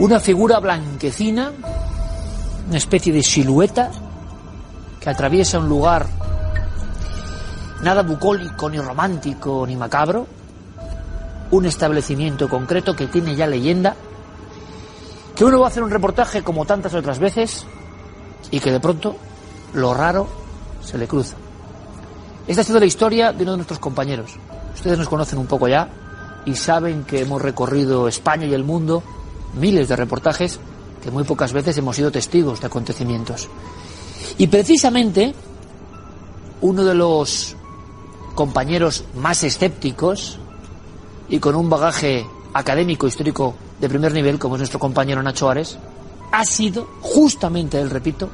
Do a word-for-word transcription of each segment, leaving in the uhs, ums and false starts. una figura blanquecina, una especie de silueta que atraviesa un lugar nada bucólico, ni romántico, ni macabro, un establecimiento concreto que tiene ya leyenda, que uno va a hacer un reportaje como tantas otras veces y que de pronto lo raro se le cruza. Esta ha sido la historia de uno de nuestros compañeros. Ustedes nos conocen un poco ya y saben que hemos recorrido España y el mundo, miles de reportajes, que muy pocas veces hemos sido testigos de acontecimientos. Y precisamente uno de los compañeros más escépticos y con un bagaje académico histórico de primer nivel, como es nuestro compañero Nacho Ares, ha sido justamente, él repito,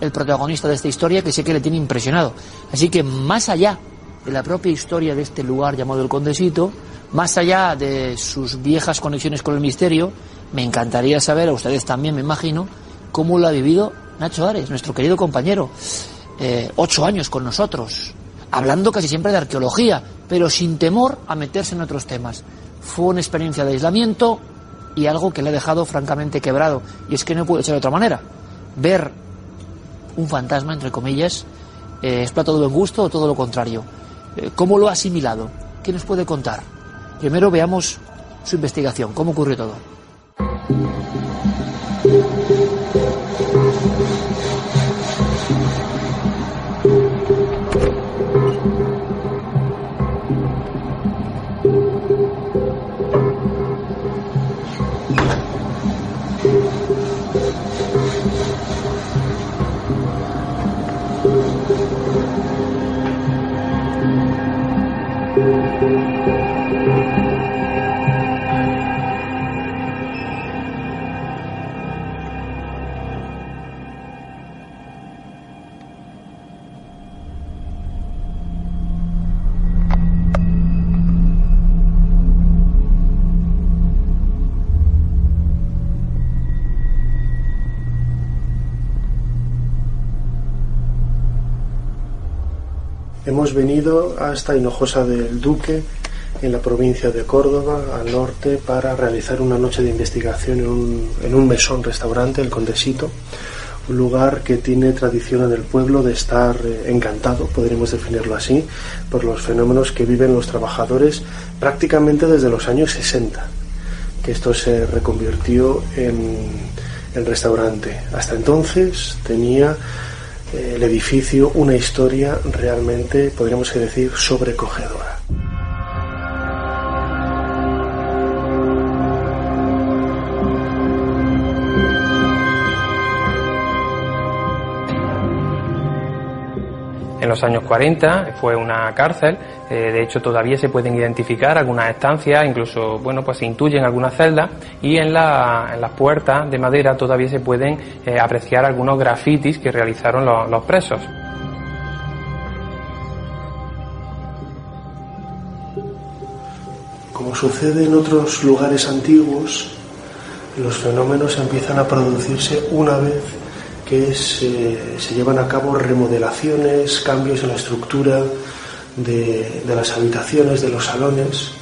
el protagonista de esta historia, que sé que le tiene impresionado. Así que más allá de la propia historia de este lugar llamado el Condesito, más allá de sus viejas conexiones con el misterio, me encantaría saber, a ustedes también me imagino, cómo lo ha vivido Nacho Ares, nuestro querido compañero. Eh, ocho años con nosotros, hablando casi siempre de arqueología, pero sin temor a meterse en otros temas. Fue una experiencia de aislamiento y algo que le ha dejado francamente quebrado. Y es que no puede ser de otra manera. Ver un fantasma, entre comillas, eh, ¿es plato de buen gusto o todo lo contrario? Eh, ¿Cómo lo ha asimilado? ¿Qué nos puede contar? Primero veamos su investigación, cómo ocurrió todo. Hemos venido hasta Hinojosa del Duque, en la provincia de Córdoba, al norte, para realizar una noche de investigación en un, en un mesón restaurante, el Condesito, un lugar que tiene tradición en el pueblo de estar encantado, podríamos definirlo así, por los fenómenos que viven los trabajadores prácticamente desde los años sesenta, que esto se reconvirtió en el restaurante. Hasta entonces tenía el edificio una historia realmente, podríamos decir, sobrecogedora. En los años cuarenta fue una cárcel, eh, de hecho todavía se pueden identificar algunas estancias, incluso, bueno, pues se intuyen algunas celdas, y en, la, en las puertas de madera todavía se pueden eh, apreciar algunos grafitis que realizaron los, los presos. Como sucede en otros lugares antiguos, los fenómenos empiezan a producirse una vez que se, se llevan a cabo remodelaciones, cambios en la estructura de, de las habitaciones, de los salones.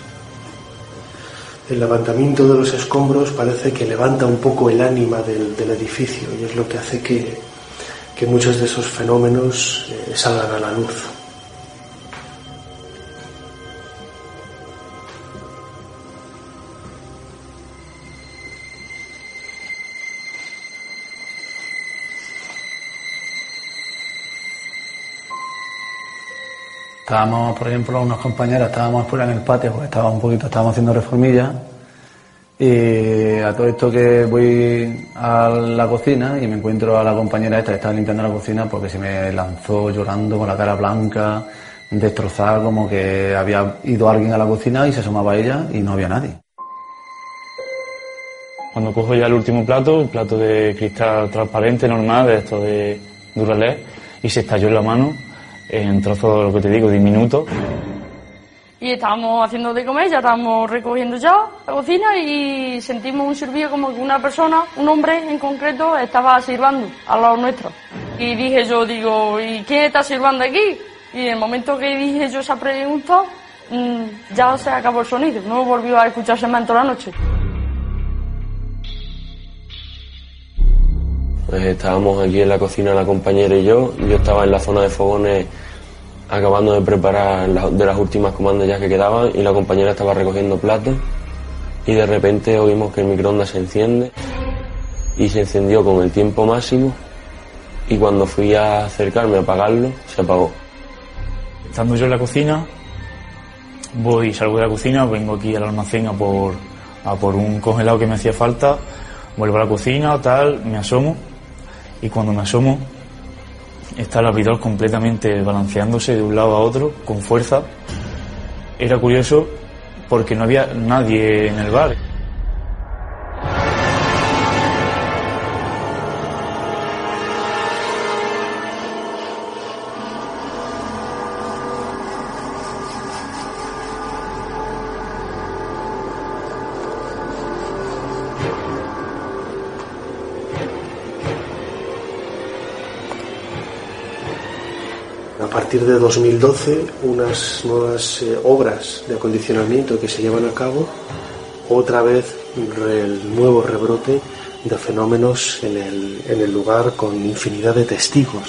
El levantamiento de los escombros parece que levanta un poco el ánima del, del edificio, y es lo que hace que, que muchos de esos fenómenos eh, salgan a la luz. Estábamos, por ejemplo, unos compañeros, estábamos fuera en el patio, pues estábamos un poquito, estábamos haciendo reformillas, y a todo esto que voy a la cocina y me encuentro a la compañera esta que estaba limpiando la cocina, porque se me lanzó llorando con la cara blanca, destrozada, como que había ido alguien a la cocina, y se asomaba a ella y no había nadie. Cuando cojo ya el último plato, el plato de cristal transparente normal, de esto de Duralex, y se estalló en la mano, en trozos, lo que te digo, diminuto. Y estábamos haciendo de comer, ya estábamos recogiendo ya la cocina, y sentimos un silbido como que una persona, un hombre en concreto, estaba silbando al lado nuestro. Y dije yo, digo, ¿y quién está silbando aquí? Y en el momento que dije yo esa pregunta, mmm, ya se acabó el sonido, no volvió a escucharse más en toda la noche. Pues estábamos aquí en la cocina la compañera y yo. Yo estaba en la zona de fogones acabando de preparar la, de las últimas comandas ya que quedaban, y la compañera estaba recogiendo platos y de repente oímos que el microondas se enciende y se encendió con el tiempo máximo, y cuando fui a acercarme a apagarlo, se apagó. Estando yo en la cocina, voy, salgo de la cocina, vengo aquí al almacén a por, a por un congelado que me hacía falta, vuelvo a la cocina, tal, me asomo, y cuando me asomo está el abridor completamente balanceándose de un lado a otro, con fuerza. Era curioso porque no había nadie en el bar. A partir de dos mil doce, unas nuevas eh, obras de acondicionamiento que se llevan a cabo, otra vez el nuevo rebrote de fenómenos en el, en el lugar, con infinidad de testigos.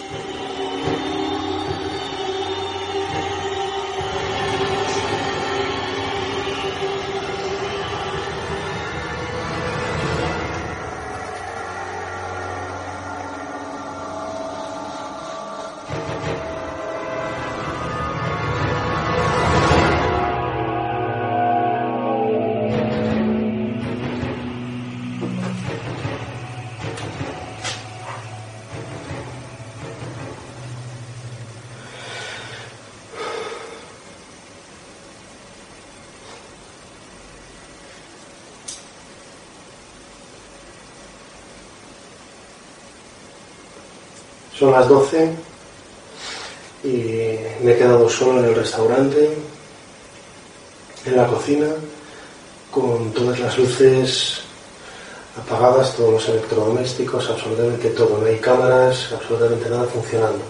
Son las doce y me he quedado solo en el restaurante, en la cocina, con todas las luces apagadas, todos los electrodomésticos, absolutamente todo. No hay cámaras, absolutamente nada funcionando.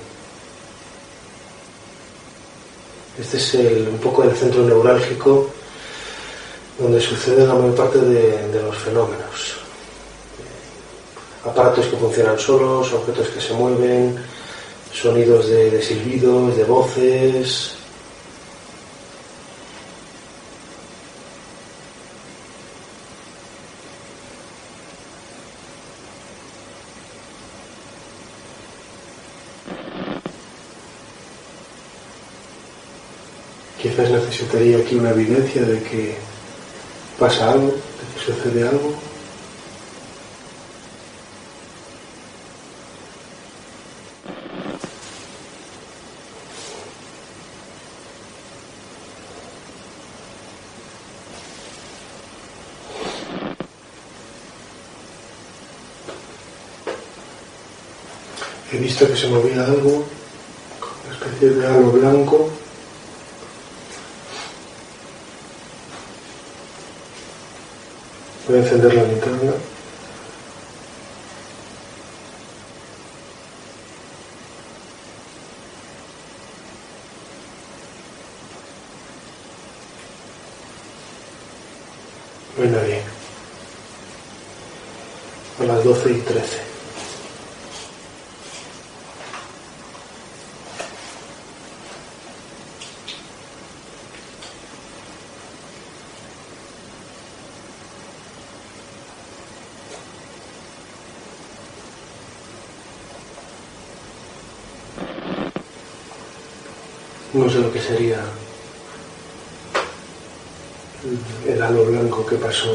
Este es el, un poco el centro neurálgico donde sucede la mayor parte de, de los fenómenos. Aparatos que funcionan solos, objetos que se mueven, sonidos de, de silbidos, de voces. Quizás necesitaría aquí una evidencia de que pasa algo, de que sucede algo. He visto que se movía algo, una especie de algo blanco. Voy a encender la linterna. No hay nadie. A las doce y trece. No sé lo que sería el halo blanco que pasó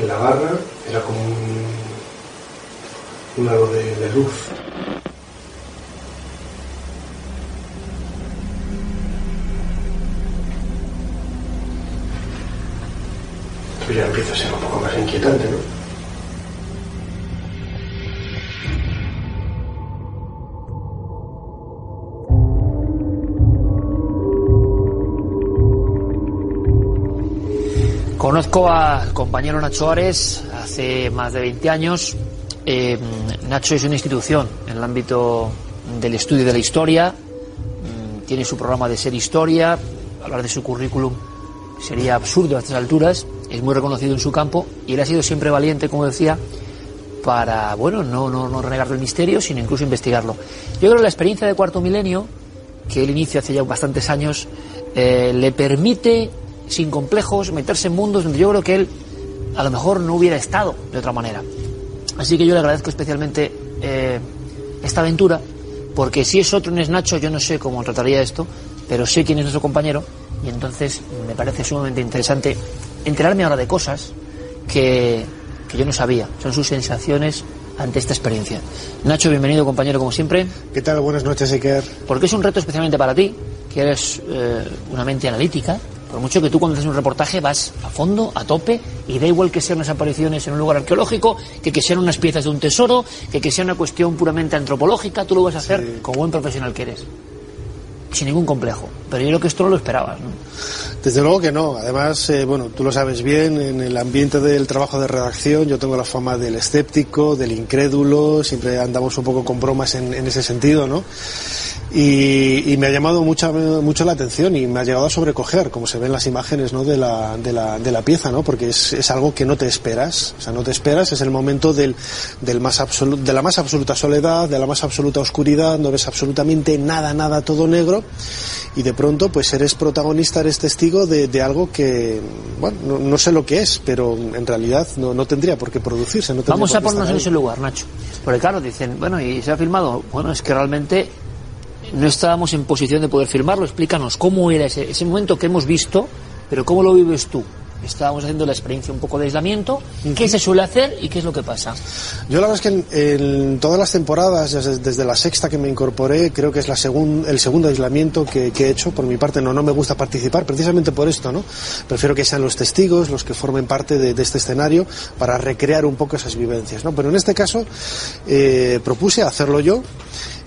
en la barra. Era como un, un halo de, de luz. Esto ya empieza a ser un poco más inquietante, ¿no? Conozco al compañero Nacho Ares hace más de veinte años. Eh, Nacho es una institución en el ámbito del estudio de la historia. Tiene su programa de Ser Historia. Hablar de su currículum sería absurdo a estas alturas. Es muy reconocido en su campo y él ha sido siempre valiente, como decía, para, bueno, no, no, no renegar del misterio, sino incluso investigarlo. Yo creo que la experiencia de Cuarto Milenio, que él inició hace ya bastantes años, eh, le permite, sin complejos, meterse en mundos donde yo creo que él a lo mejor no hubiera estado de otra manera. Así que yo le agradezco especialmente eh, esta aventura, porque si es otro, no es Nacho, yo no sé cómo trataría esto, pero sé quién es nuestro compañero, y entonces me parece sumamente interesante enterarme ahora de cosas que, que yo no sabía. Son sus sensaciones ante esta experiencia. Nacho, bienvenido, compañero, como siempre. ¿Qué tal? Buenas noches, Iker. Porque es un reto especialmente para ti, que eres eh, una mente analítica. Por mucho que tú, cuando haces un reportaje, vas a fondo, a tope, y da igual que sean unas apariciones en un lugar arqueológico, que que sean unas piezas de un tesoro, que que sea una cuestión puramente antropológica, tú lo vas a hacer sí. como buen profesional que eres, sin ningún complejo. Pero yo creo que esto no lo esperabas, ¿no? Desde luego que no. Además, eh, bueno, tú lo sabes bien, en el ambiente del trabajo de redacción yo tengo la fama del escéptico, del incrédulo, siempre andamos un poco con bromas en, en ese sentido, ¿no? Y, y me ha llamado mucha, mucho la atención y me ha llegado a sobrecoger, como se ven las imágenes, ¿no?, de la, de la, de la pieza, ¿no? Porque es, es algo que no te esperas, o sea, no te esperas, es el momento del, del más absoluto, de la más absoluta soledad, de la más absoluta oscuridad, no ves absolutamente nada, nada, todo negro, y de pronto pues eres protagonista, eres testigo de, de algo que, bueno, no, no sé lo que es, pero en realidad no, no tendría por qué producirse. No Vamos a ponernos en ese lugar, Nacho, porque claro, dicen, bueno, ¿y se ha filmado? Bueno, es que realmente no estábamos en posición de poder firmarlo. Explícanos cómo era ese, ese momento que hemos visto, pero cómo lo vives tú. Estábamos haciendo la experiencia un poco de aislamiento. ¿Qué se suele hacer y qué es lo que pasa? Yo la verdad es que en, en todas las temporadas, desde, desde la sexta que me incorporé, creo que es la segun, el segundo aislamiento que, que he hecho. Por mi parte no, no me gusta participar, precisamente por esto, ¿no? Prefiero que sean los testigos los que formen parte de, de este escenario para recrear un poco esas vivencias, ¿no? Pero en este caso eh, propuse hacerlo yo.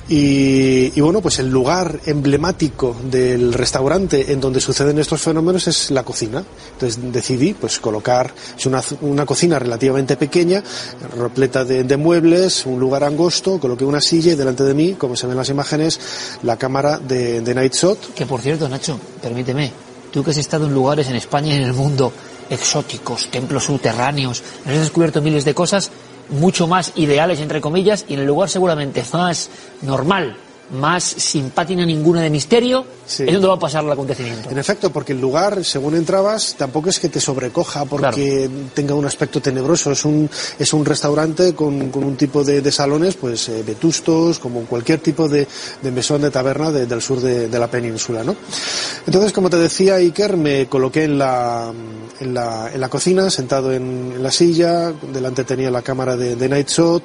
Y, y bueno, pues el lugar emblemático del restaurante en donde suceden estos fenómenos es la cocina. Entonces decidí pues colocar es una, una cocina relativamente pequeña, repleta de, de muebles, un lugar angosto, coloqué una silla y delante de mí, como se ven las imágenes, la cámara de, de Night Shot. Que por cierto, Nacho, permíteme, tú que has estado en lugares en España y en el mundo exóticos, templos subterráneos, has descubierto miles de cosas mucho más ideales, entre comillas, y en el lugar seguramente más normal, más sin pátina ninguna de misterio, sí. es donde va a pasar el acontecimiento. En efecto, porque el lugar, según entrabas, tampoco es que te sobrecoja porque claro. tenga un aspecto tenebroso. Es un, es un restaurante con, con un tipo de, de salones pues eh, vetustos, como cualquier tipo de, de mesón de taberna de, del sur de, de la península, ¿no? Entonces, como te decía, Iker, me coloqué en la, en la, en la cocina, sentado en, en la silla, delante tenía la cámara de, de Night Shot,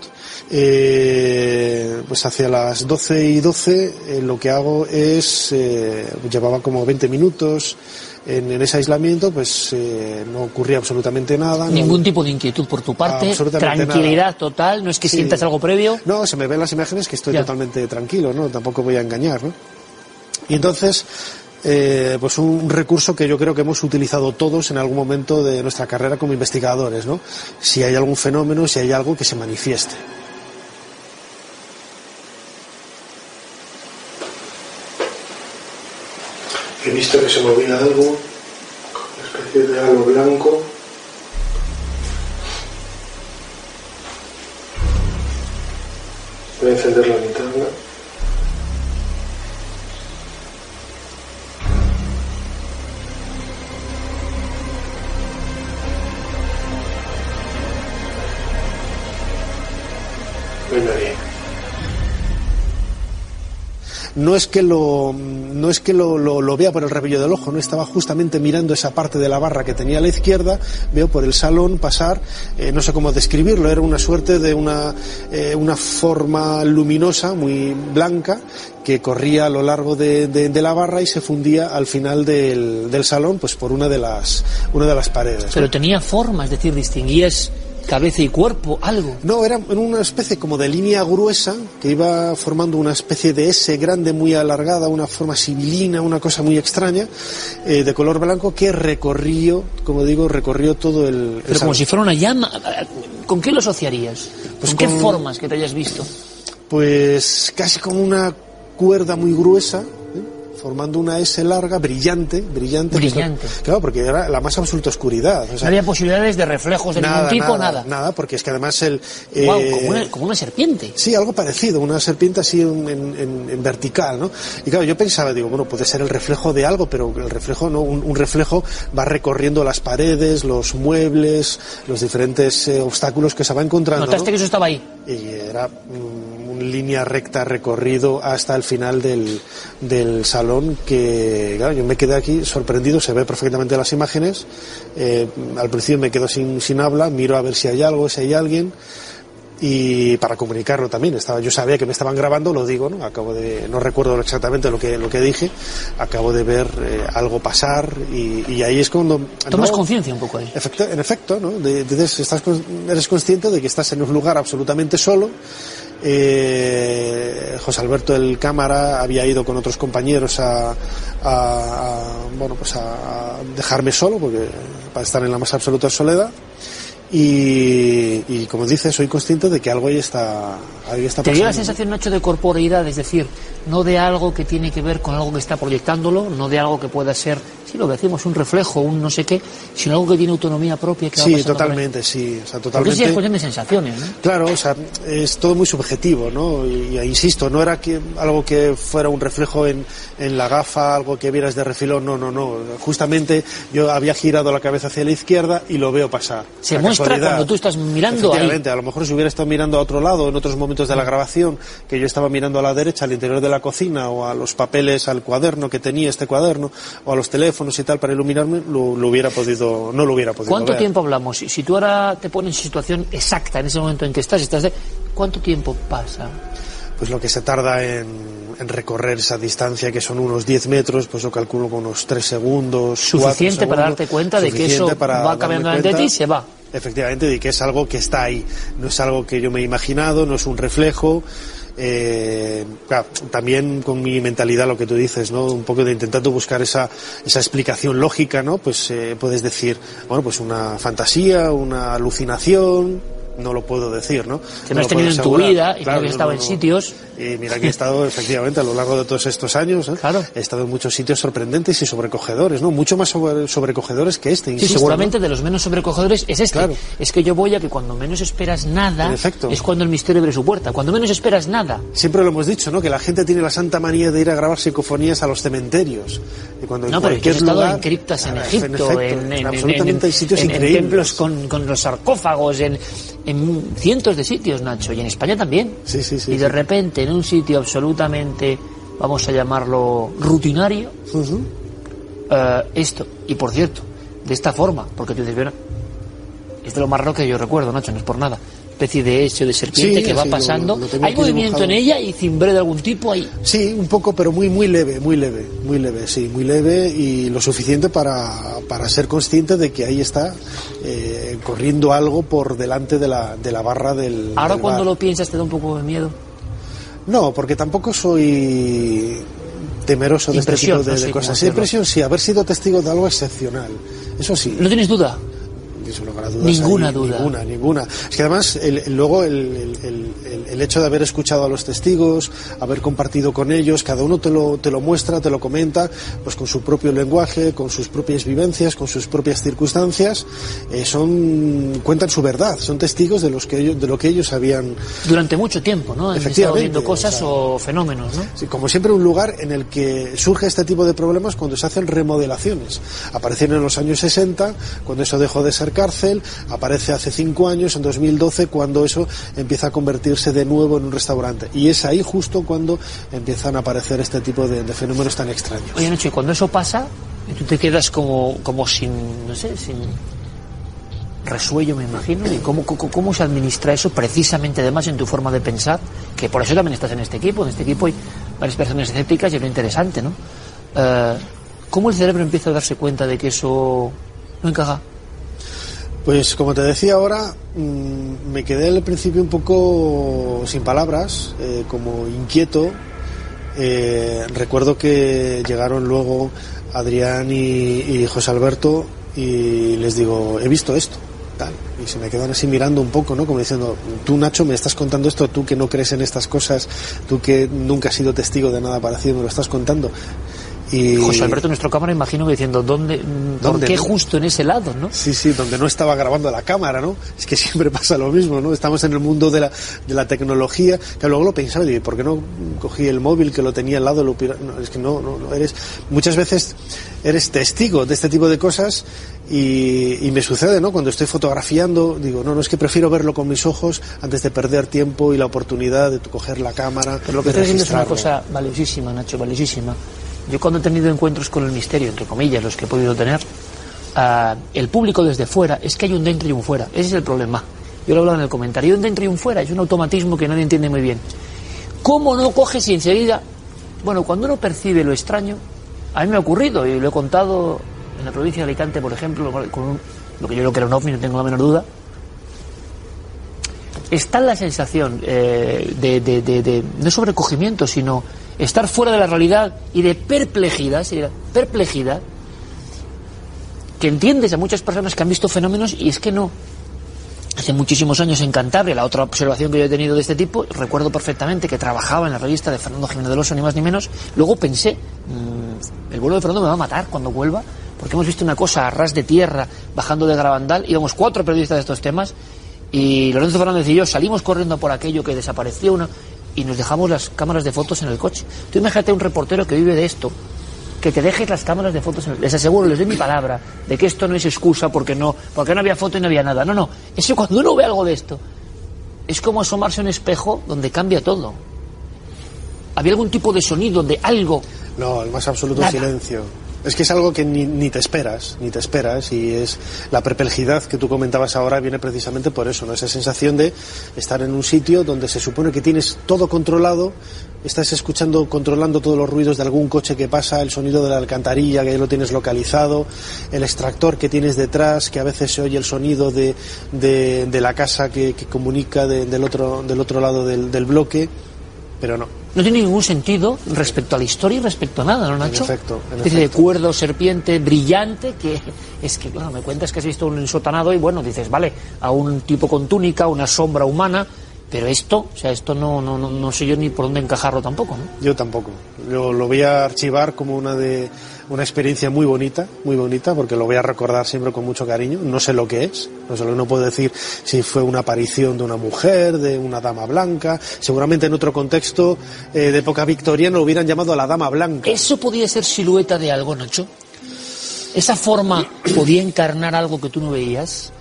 eh, pues hacia las doce y doce, Eh, lo que hago es, eh, llevaba como veinte minutos en, en ese aislamiento, pues eh, no ocurría absolutamente nada. Ningún no, tipo de inquietud por tu parte, tranquilidad nada. Total, no es que sí. sientas algo previo. No, se me ven las imágenes que estoy ya. totalmente tranquilo, ¿no? Tampoco voy a engañar, ¿no? Y entonces Eh, pues un recurso que yo creo que hemos utilizado todos en algún momento de nuestra carrera como investigadores, ¿no? Si hay algún fenómeno, si hay algo que se manifieste. He visto que se movía algo, una especie de algo blanco. Voy a encender la linterna. No hay nadie. No es que lo, no es que lo, lo, lo vea por el rabillo del ojo, no estaba justamente mirando esa parte de la barra que tenía a la izquierda, veo por el salón pasar, eh, no sé cómo describirlo, era una suerte de una, eh, una forma luminosa, muy blanca, que corría a lo largo de, de, de la barra y se fundía al final del, del salón, pues por una de las, una de las paredes. Pero tenía forma, es decir, distinguías cabeza y cuerpo, algo. No, era una especie como de línea gruesa que iba formando una especie de S grande muy alargada, una forma sibilina, una cosa muy extraña, eh, de color blanco que recorrió, como digo, recorrió todo el... Pero el como si fuera una llama. ¿Con qué lo asociarías? Pues ¿Con, ¿Con qué formas que te hayas visto? Pues casi como una cuerda muy gruesa, formando una S larga, brillante, brillante. Brillante. Pues, claro, porque era la más absoluta oscuridad. O sea, no había posibilidades de reflejos de nada, ningún tipo, nada, nada. Nada, porque es que además el... Eh, wow, como, una, como una serpiente. Sí, algo parecido, una serpiente así en, en, en vertical, ¿no? Y claro, yo pensaba, digo, bueno, puede ser el reflejo de algo, pero el reflejo no, un, un reflejo va recorriendo las paredes, los muebles, los diferentes eh, obstáculos que se va encontrando. ¿Notaste, no, que eso estaba ahí? Y era... Mmm, línea recta recorrido hasta el final del, del salón, que claro, yo me quedé aquí sorprendido. Se ve perfectamente las imágenes, eh, al principio me quedo sin, sin habla, miro a ver si hay algo, si hay alguien, y para comunicarlo también estaba, yo sabía que me estaban grabando, lo digo, no acabo de, no recuerdo exactamente lo que lo que dije, acabo de ver eh, algo pasar, y, y ahí es cuando tomas no, conciencia un poco ahí. Efecto, en efecto, no de, de, de, estás, eres consciente de que estás en un lugar absolutamente solo. Eh, José Alberto, el cámara, había ido con otros compañeros a, a, a bueno, pues a dejarme solo, porque para estar en la más absoluta soledad. Y, y como dice, soy consciente de que algo ahí está, ahí está pasando. ¿Te dio la sensación, Nacho, de corporeidad? Es decir, no de algo que tiene que ver con algo que está proyectándolo, no de algo que pueda ser, sí, lo que decimos, un reflejo, un no sé qué, sino algo que tiene autonomía propia. Que sí, totalmente, sí, o sea, totalmente. Porque sí, después de sensaciones, ¿no? Claro, o sea, es todo muy subjetivo, ¿no? Y, y insisto, no era que algo que fuera un reflejo en, en la gafa, algo que vieras de refilón, no, no, no. Justamente yo había girado la cabeza hacia la izquierda y lo veo pasar. Se cuando tú estás mirando ahí. A lo mejor si hubiera estado mirando a otro lado en otros momentos de la grabación, que yo estaba mirando a la derecha, al interior de la cocina, o a los papeles, al cuaderno que tenía este cuaderno, o a los teléfonos y tal para iluminarme, lo, lo hubiera podido, no lo hubiera podido ¿Cuánto ver. Tiempo hablamos? Si, si tú ahora te pones en situación exacta, en ese momento en que estás, estás de... ¿cuánto tiempo pasa? Pues lo que se tarda en, en recorrer esa distancia, que son unos diez metros, pues lo calculo con unos tres segundos. Suficiente segundos, para darte cuenta de que eso va cambiando ante ti y se va. Efectivamente, de que es algo que está ahí, no es algo que yo me he imaginado, no es un reflejo. Eh, claro, también con mi mentalidad, lo que tú dices, ¿no? Un poco de intentando buscar esa, esa explicación lógica, ¿no? Pues eh, puedes decir, bueno, pues una fantasía, una alucinación... No lo puedo decir, ¿no? Que no has tenido en tu vida, y claro, que has estado no, no, en sitios... Y mira que he estado, efectivamente, a lo largo de todos estos años, ¿eh? Claro. He estado en muchos sitios sorprendentes y sobrecogedores, ¿no? Mucho más sobre, sobrecogedores que este, insisto. Sí, seguramente, ¿no? De los menos sobrecogedores es este. Claro. Es que yo voy a que cuando menos esperas nada... Es cuando el misterio abre su puerta, cuando menos esperas nada. Siempre lo hemos dicho, ¿no? Que la gente tiene la santa manía de ir a grabar psicofonías a los cementerios. Y cuando no, en pero cualquier lugar... en criptas, en Egipto, en, efecto, en, en, en... Absolutamente en, en, hay sitios en, increíbles. En templos con, con los sarcófagos, en... en cientos de sitios, Nacho, y en España también. Sí, sí, sí. Y de sí. repente, en un sitio absolutamente, vamos a llamarlo, rutinario, uh -huh. uh, esto, y por cierto, de esta forma, porque tú dices, bueno, es de lo más raro que yo recuerdo, Nacho, no es por nada. Especie de hecho de serpiente, sí, que va sí, pasando. Lo, lo ¿Hay movimiento dibujado. En ella y cimbré de algún tipo ahí? Sí, un poco, pero muy muy leve, muy leve, muy leve, sí, muy leve, y lo suficiente para, para ser consciente de que ahí está eh, corriendo algo por delante de la, de la barra del... Ahora del cuando bar. Lo piensas, ¿te da un poco de miedo? No, porque tampoco soy temeroso de este tipo de, no sé de cosas. Sí, impresión, sí, haber sido testigo de algo excepcional, eso sí. ¿No tienes duda? Ninguna ahí, duda. Ninguna, ninguna. Es que además, el, el, luego, el, el, el, el hecho de haber escuchado a los testigos, haber compartido con ellos, cada uno te lo, te lo muestra, te lo comenta, pues con su propio lenguaje, con sus propias vivencias, con sus propias circunstancias, eh, son cuentan su verdad, son testigos de, los que ellos, de lo que ellos habían... Durante mucho tiempo, ¿no? Han estado viendo cosas, o sea, o fenómenos, ¿no? Sí, como siempre, un lugar en el que surge este tipo de problemas cuando se hacen remodelaciones. Aparecieron en los años sesenta, cuando eso dejó de ser cárcel, aparece hace cinco años, en dos mil doce, cuando eso empieza a convertirse de nuevo en un restaurante, y es ahí justo cuando empiezan a aparecer este tipo de, de fenómenos tan extraños. Oye, Nacho, y cuando eso pasa, tú te quedas como, como sin, no sé, sin resuello, me imagino, y cómo, cómo, cómo se administra eso, precisamente además en tu forma de pensar, que por eso también estás en este equipo, en este equipo hay varias personas escépticas, y es lo interesante, ¿no? Uh, ¿cómo el cerebro empieza a darse cuenta de que eso no encaja? Pues como te decía ahora, mmm, me quedé al principio un poco sin palabras, eh, como inquieto. Eh, recuerdo que llegaron luego Adrián y, y José Alberto, y les digo, he visto esto, tal. Y se me quedan así mirando un poco, ¿no? Como diciendo, tú, Nacho, me estás contando esto, tú que no crees en estas cosas, tú que nunca has sido testigo de nada parecido, me lo estás contando. Y... José Alberto, nuestro cámara, imagino que diciendo, ¿dónde, ¿dónde ¿por qué no? Justo en ese lado, ¿no? Sí, sí, donde no estaba grabando la cámara, ¿no? Es que siempre pasa lo mismo, ¿no? Estamos en el mundo de la, de la tecnología, que luego lo pensaba, digo, ¿por qué no cogí el móvil que lo tenía al lado? Lo... No, es que no, no, no, eres... Muchas veces eres testigo de este tipo de cosas y, y me sucede, ¿no? Cuando estoy fotografiando, digo, no, no, es que prefiero verlo con mis ojos antes de perder tiempo y la oportunidad de coger la cámara. Pero lo que estás diciendo es una cosa valiosísima, Nacho, valiosísima. Yo cuando he tenido encuentros con el misterio, entre comillas, los que he podido tener, uh, el público desde fuera, es que hay un dentro y un fuera. Ese es el problema. Yo lo he hablado en el comentario. Hay un dentro y un fuera. Es un automatismo que nadie entiende muy bien. ¿Cómo no coges y enseguida...? Bueno, cuando uno percibe lo extraño, a mí me ha ocurrido, y lo he contado en la provincia de Alicante, por ejemplo, con un, lo que yo creo que era un ovni, no tengo la menor duda. Está la sensación eh, de, de, de, de, no sobrecogimiento, sino... estar fuera de la realidad y de perplejidad, sería perplejidad, que entiendes a muchas personas que han visto fenómenos y es que no. Hace muchísimos años en Cantabria, la otra observación que yo he tenido de este tipo, recuerdo perfectamente que trabajaba en la revista de Fernando Jiménez de Loso, ni más ni menos. Luego pensé, mmm, el vuelo de Fernando me va a matar cuando vuelva, porque hemos visto una cosa a ras de tierra, bajando de Garabandal, íbamos cuatro periodistas de estos temas, y Lorenzo Fernández y yo salimos corriendo por aquello que desapareció una... y nos dejamos las cámaras de fotos en el coche. Tú imagínate un reportero que vive de esto, que te dejes las cámaras de fotos en el... Les aseguro, les doy mi palabra, de que esto no es excusa porque no, porque no había foto y no había nada. No, no, es que cuando uno ve algo de esto, es como asomarse a un espejo donde cambia todo. ¿Había algún tipo de sonido, de algo? No, el más absoluto nada. Silencio. Es que es algo que ni, ni te esperas, ni te esperas, y es la perplejidad que tú comentabas ahora viene precisamente por eso, ¿no? Esa sensación de estar en un sitio donde se supone que tienes todo controlado, estás escuchando, controlando todos los ruidos de algún coche que pasa, el sonido de la alcantarilla que ya lo tienes localizado, el extractor que tienes detrás, que a veces se oye el sonido de, de, de la casa que, que comunica de, del, otro, del otro lado del, del bloque, pero no. No tiene ningún sentido respecto a la historia y respecto a nada, ¿no, Nacho? En efecto, en efecto. Dice, cuerdo, serpiente, brillante, que es que, claro, me cuentas que has visto un ensotanado y, bueno, dices, vale, a un tipo con túnica, una sombra humana, pero esto, o sea, esto no, no, no, no sé yo ni por dónde encajarlo tampoco, ¿no? Yo tampoco. Yo lo voy a archivar como una de... una experiencia muy bonita, muy bonita, porque lo voy a recordar siempre con mucho cariño. No sé lo que es, no sé lo que no puedo decir si fue una aparición de una mujer, de una dama blanca. Seguramente en otro contexto eh, de época victoriana lo hubieran llamado a la dama blanca. ¿Eso podía ser silueta de algo, Nacho? ¿Esa forma podía encarnar algo que tú no veías?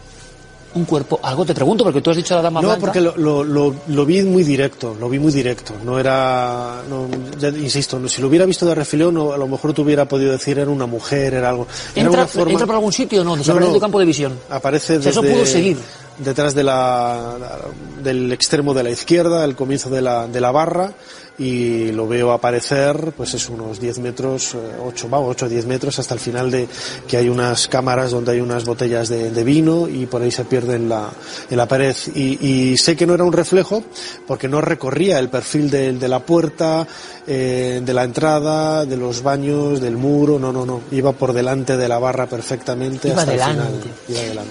Un cuerpo, algo te pregunto, porque tú has dicho a la dama blanca. No, porque lo, lo, lo, lo vi muy directo, lo vi muy directo, no era, no, ya insisto, no, si lo hubiera visto de refilón, no, a lo mejor te hubiera podido decir, era una mujer, era algo... Era ¿Entra, una forma... ¿Entra por algún sitio o no? Desaparece no, no, tu campo de visión. Aparece desde... O sea, eso pudo seguir. Detrás de la, la, del extremo de la izquierda, el comienzo de la, de la barra, y lo veo aparecer, pues es unos diez metros, ocho o diez metros, hasta el final de que hay unas cámaras donde hay unas botellas de, de vino y por ahí se pierde en la, en la pared. Y, y sé que no era un reflejo porque no recorría el perfil de, de la puerta, eh, de la entrada, de los baños, del muro, no, no, no. Iba por delante de la barra perfectamente iba hasta delante. El final. Iba delante.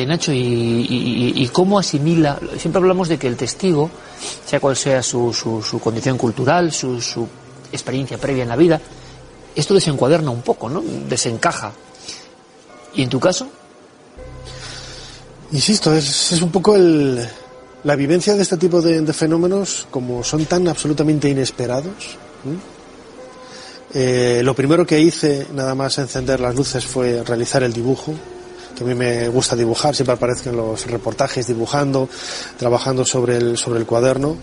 Eh, Nacho, ¿y, y, y cómo asimila? Siempre hablamos de que el testigo, sea cual sea su, su, su condición cultural, su, su experiencia previa en la vida, esto desencuaderna un poco, ¿no? Desencaja. ¿Y en tu caso? Insisto, es, es un poco el, la vivencia de este tipo de, de fenómenos, como son tan absolutamente inesperados. ¿eh? Eh, lo primero que hice, nada más encender las luces, fue realizar el dibujo, que a mí me gusta dibujar, siempre aparecen los reportajes dibujando, trabajando sobre el, sobre el cuaderno.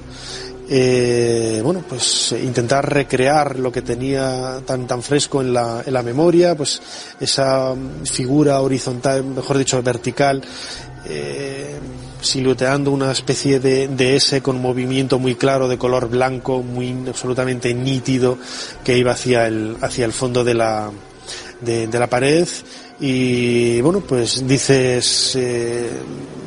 Eh, bueno, pues intentar recrear lo que tenía tan tan fresco en la, en la memoria, pues esa figura horizontal, mejor dicho vertical, eh, silueteando una especie de, de S con movimiento muy claro de color blanco, muy absolutamente nítido, que iba hacia el hacia el fondo de la de, de la pared. Y bueno, pues dices, eh,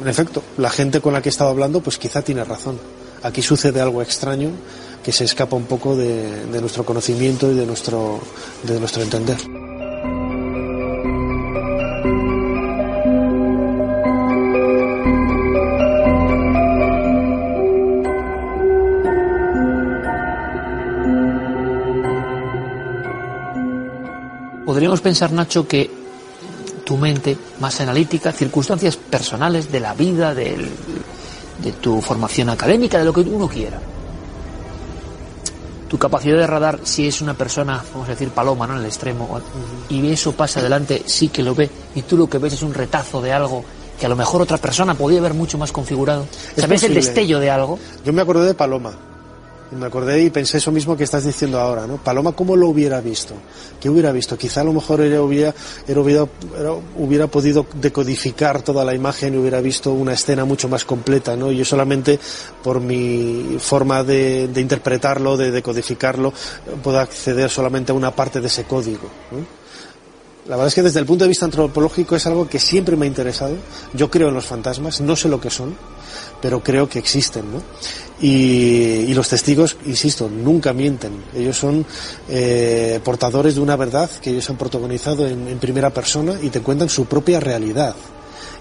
en efecto, la gente con la que he estado hablando, pues quizá tiene razón. Aquí sucede algo extraño que se escapa un poco de, de nuestro conocimiento y de nuestro, de nuestro entender. podríamos pensar, Nacho, que tu mente más analítica, circunstancias personales de la vida, del, de tu formación académica, de lo que uno quiera. Tu capacidad de radar, si es una persona, vamos a decir, paloma, ¿no?, en el extremo, y eso pasa adelante, sí que lo ve, y tú lo que ves es un retazo de algo que a lo mejor otra persona podía haber mucho más configurado. ¿Sabes el destello de algo? Yo me acordé de Paloma. Me acordé y pensé eso mismo que estás diciendo ahora, ¿no? Paloma, ¿cómo lo hubiera visto? ¿Qué hubiera visto? Quizá a lo mejor era, hubiera, era, hubiera, hubiera podido decodificar toda la imagen y hubiera visto una escena mucho más completa, ¿no? Yo solamente, por mi forma de, de interpretarlo, de decodificarlo, puedo acceder solamente a una parte de ese código, ¿no? La verdad es que desde el punto de vista antropológico es algo que siempre me ha interesado. Yo creo en los fantasmas, no sé lo que son, pero creo que existen, ¿no? Y, y los testigos, insisto, nunca mienten. Ellos son eh, portadores de una verdad que ellos han protagonizado en, en primera persona y te cuentan su propia realidad.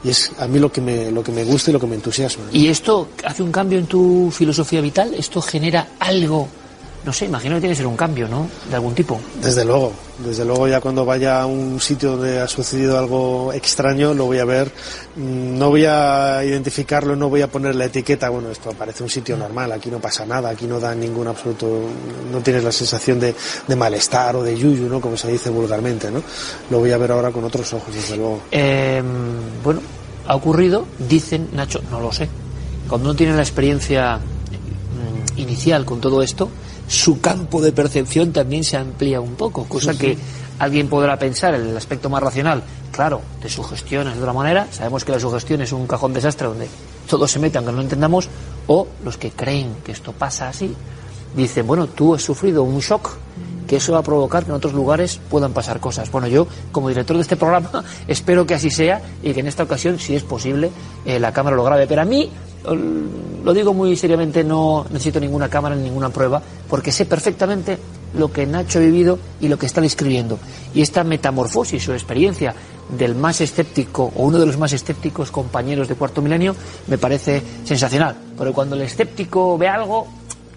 Y es a mí lo que me, lo que me gusta y lo que me entusiasma, ¿no? ¿Y esto hace un cambio en tu filosofía vital? ¿Esto genera algo? No sé, imagino que tiene que ser un cambio, ¿no?, de algún tipo. Desde luego, desde luego ya cuando vaya a un sitio donde ha sucedido algo extraño lo voy a ver, no voy a identificarlo, no voy a poner la etiqueta, bueno, esto parece un sitio normal, aquí no pasa nada, aquí no da ningún absoluto, no tienes la sensación de, de malestar o de yuyu, ¿no?, como se dice vulgarmente, ¿no? Lo voy a ver ahora con otros ojos, desde luego. Eh, bueno, ha ocurrido, dicen, Nacho, no lo sé, cuando uno tiene la experiencia inicial con todo esto, su campo de percepción también se amplía un poco, cosa que alguien podrá pensar en el aspecto más racional. Claro, te sugestionas de otra manera, sabemos que la sugestión es un cajón desastre donde todos se meten, aunque no entendamos, o los que creen que esto pasa así, dicen, bueno, tú has sufrido un shock, que eso va a provocar que en otros lugares puedan pasar cosas. Bueno, yo, como director de este programa, espero que así sea y que en esta ocasión, si es posible, eh, la cámara lo grabe, pero a mí... Lo digo muy seriamente, no necesito ninguna cámara ni ninguna prueba, porque sé perfectamente lo que Nacho ha vivido y lo que está describiendo. Y esta metamorfosis o experiencia del más escéptico o uno de los más escépticos compañeros de Cuarto Milenio me parece sensacional. Pero cuando el escéptico ve algo,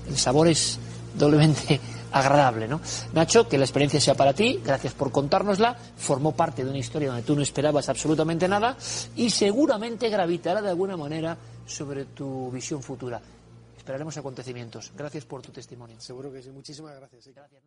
el sabor es doblemente agradable, ¿no? Nacho, que la experiencia sea para ti, gracias por contárnosla, formó parte de una historia donde tú no esperabas absolutamente nada y seguramente gravitará de alguna manera sobre tu visión futura. Esperaremos acontecimientos. Gracias por tu testimonio. Seguro que sí. Muchísimas gracias. Gracias.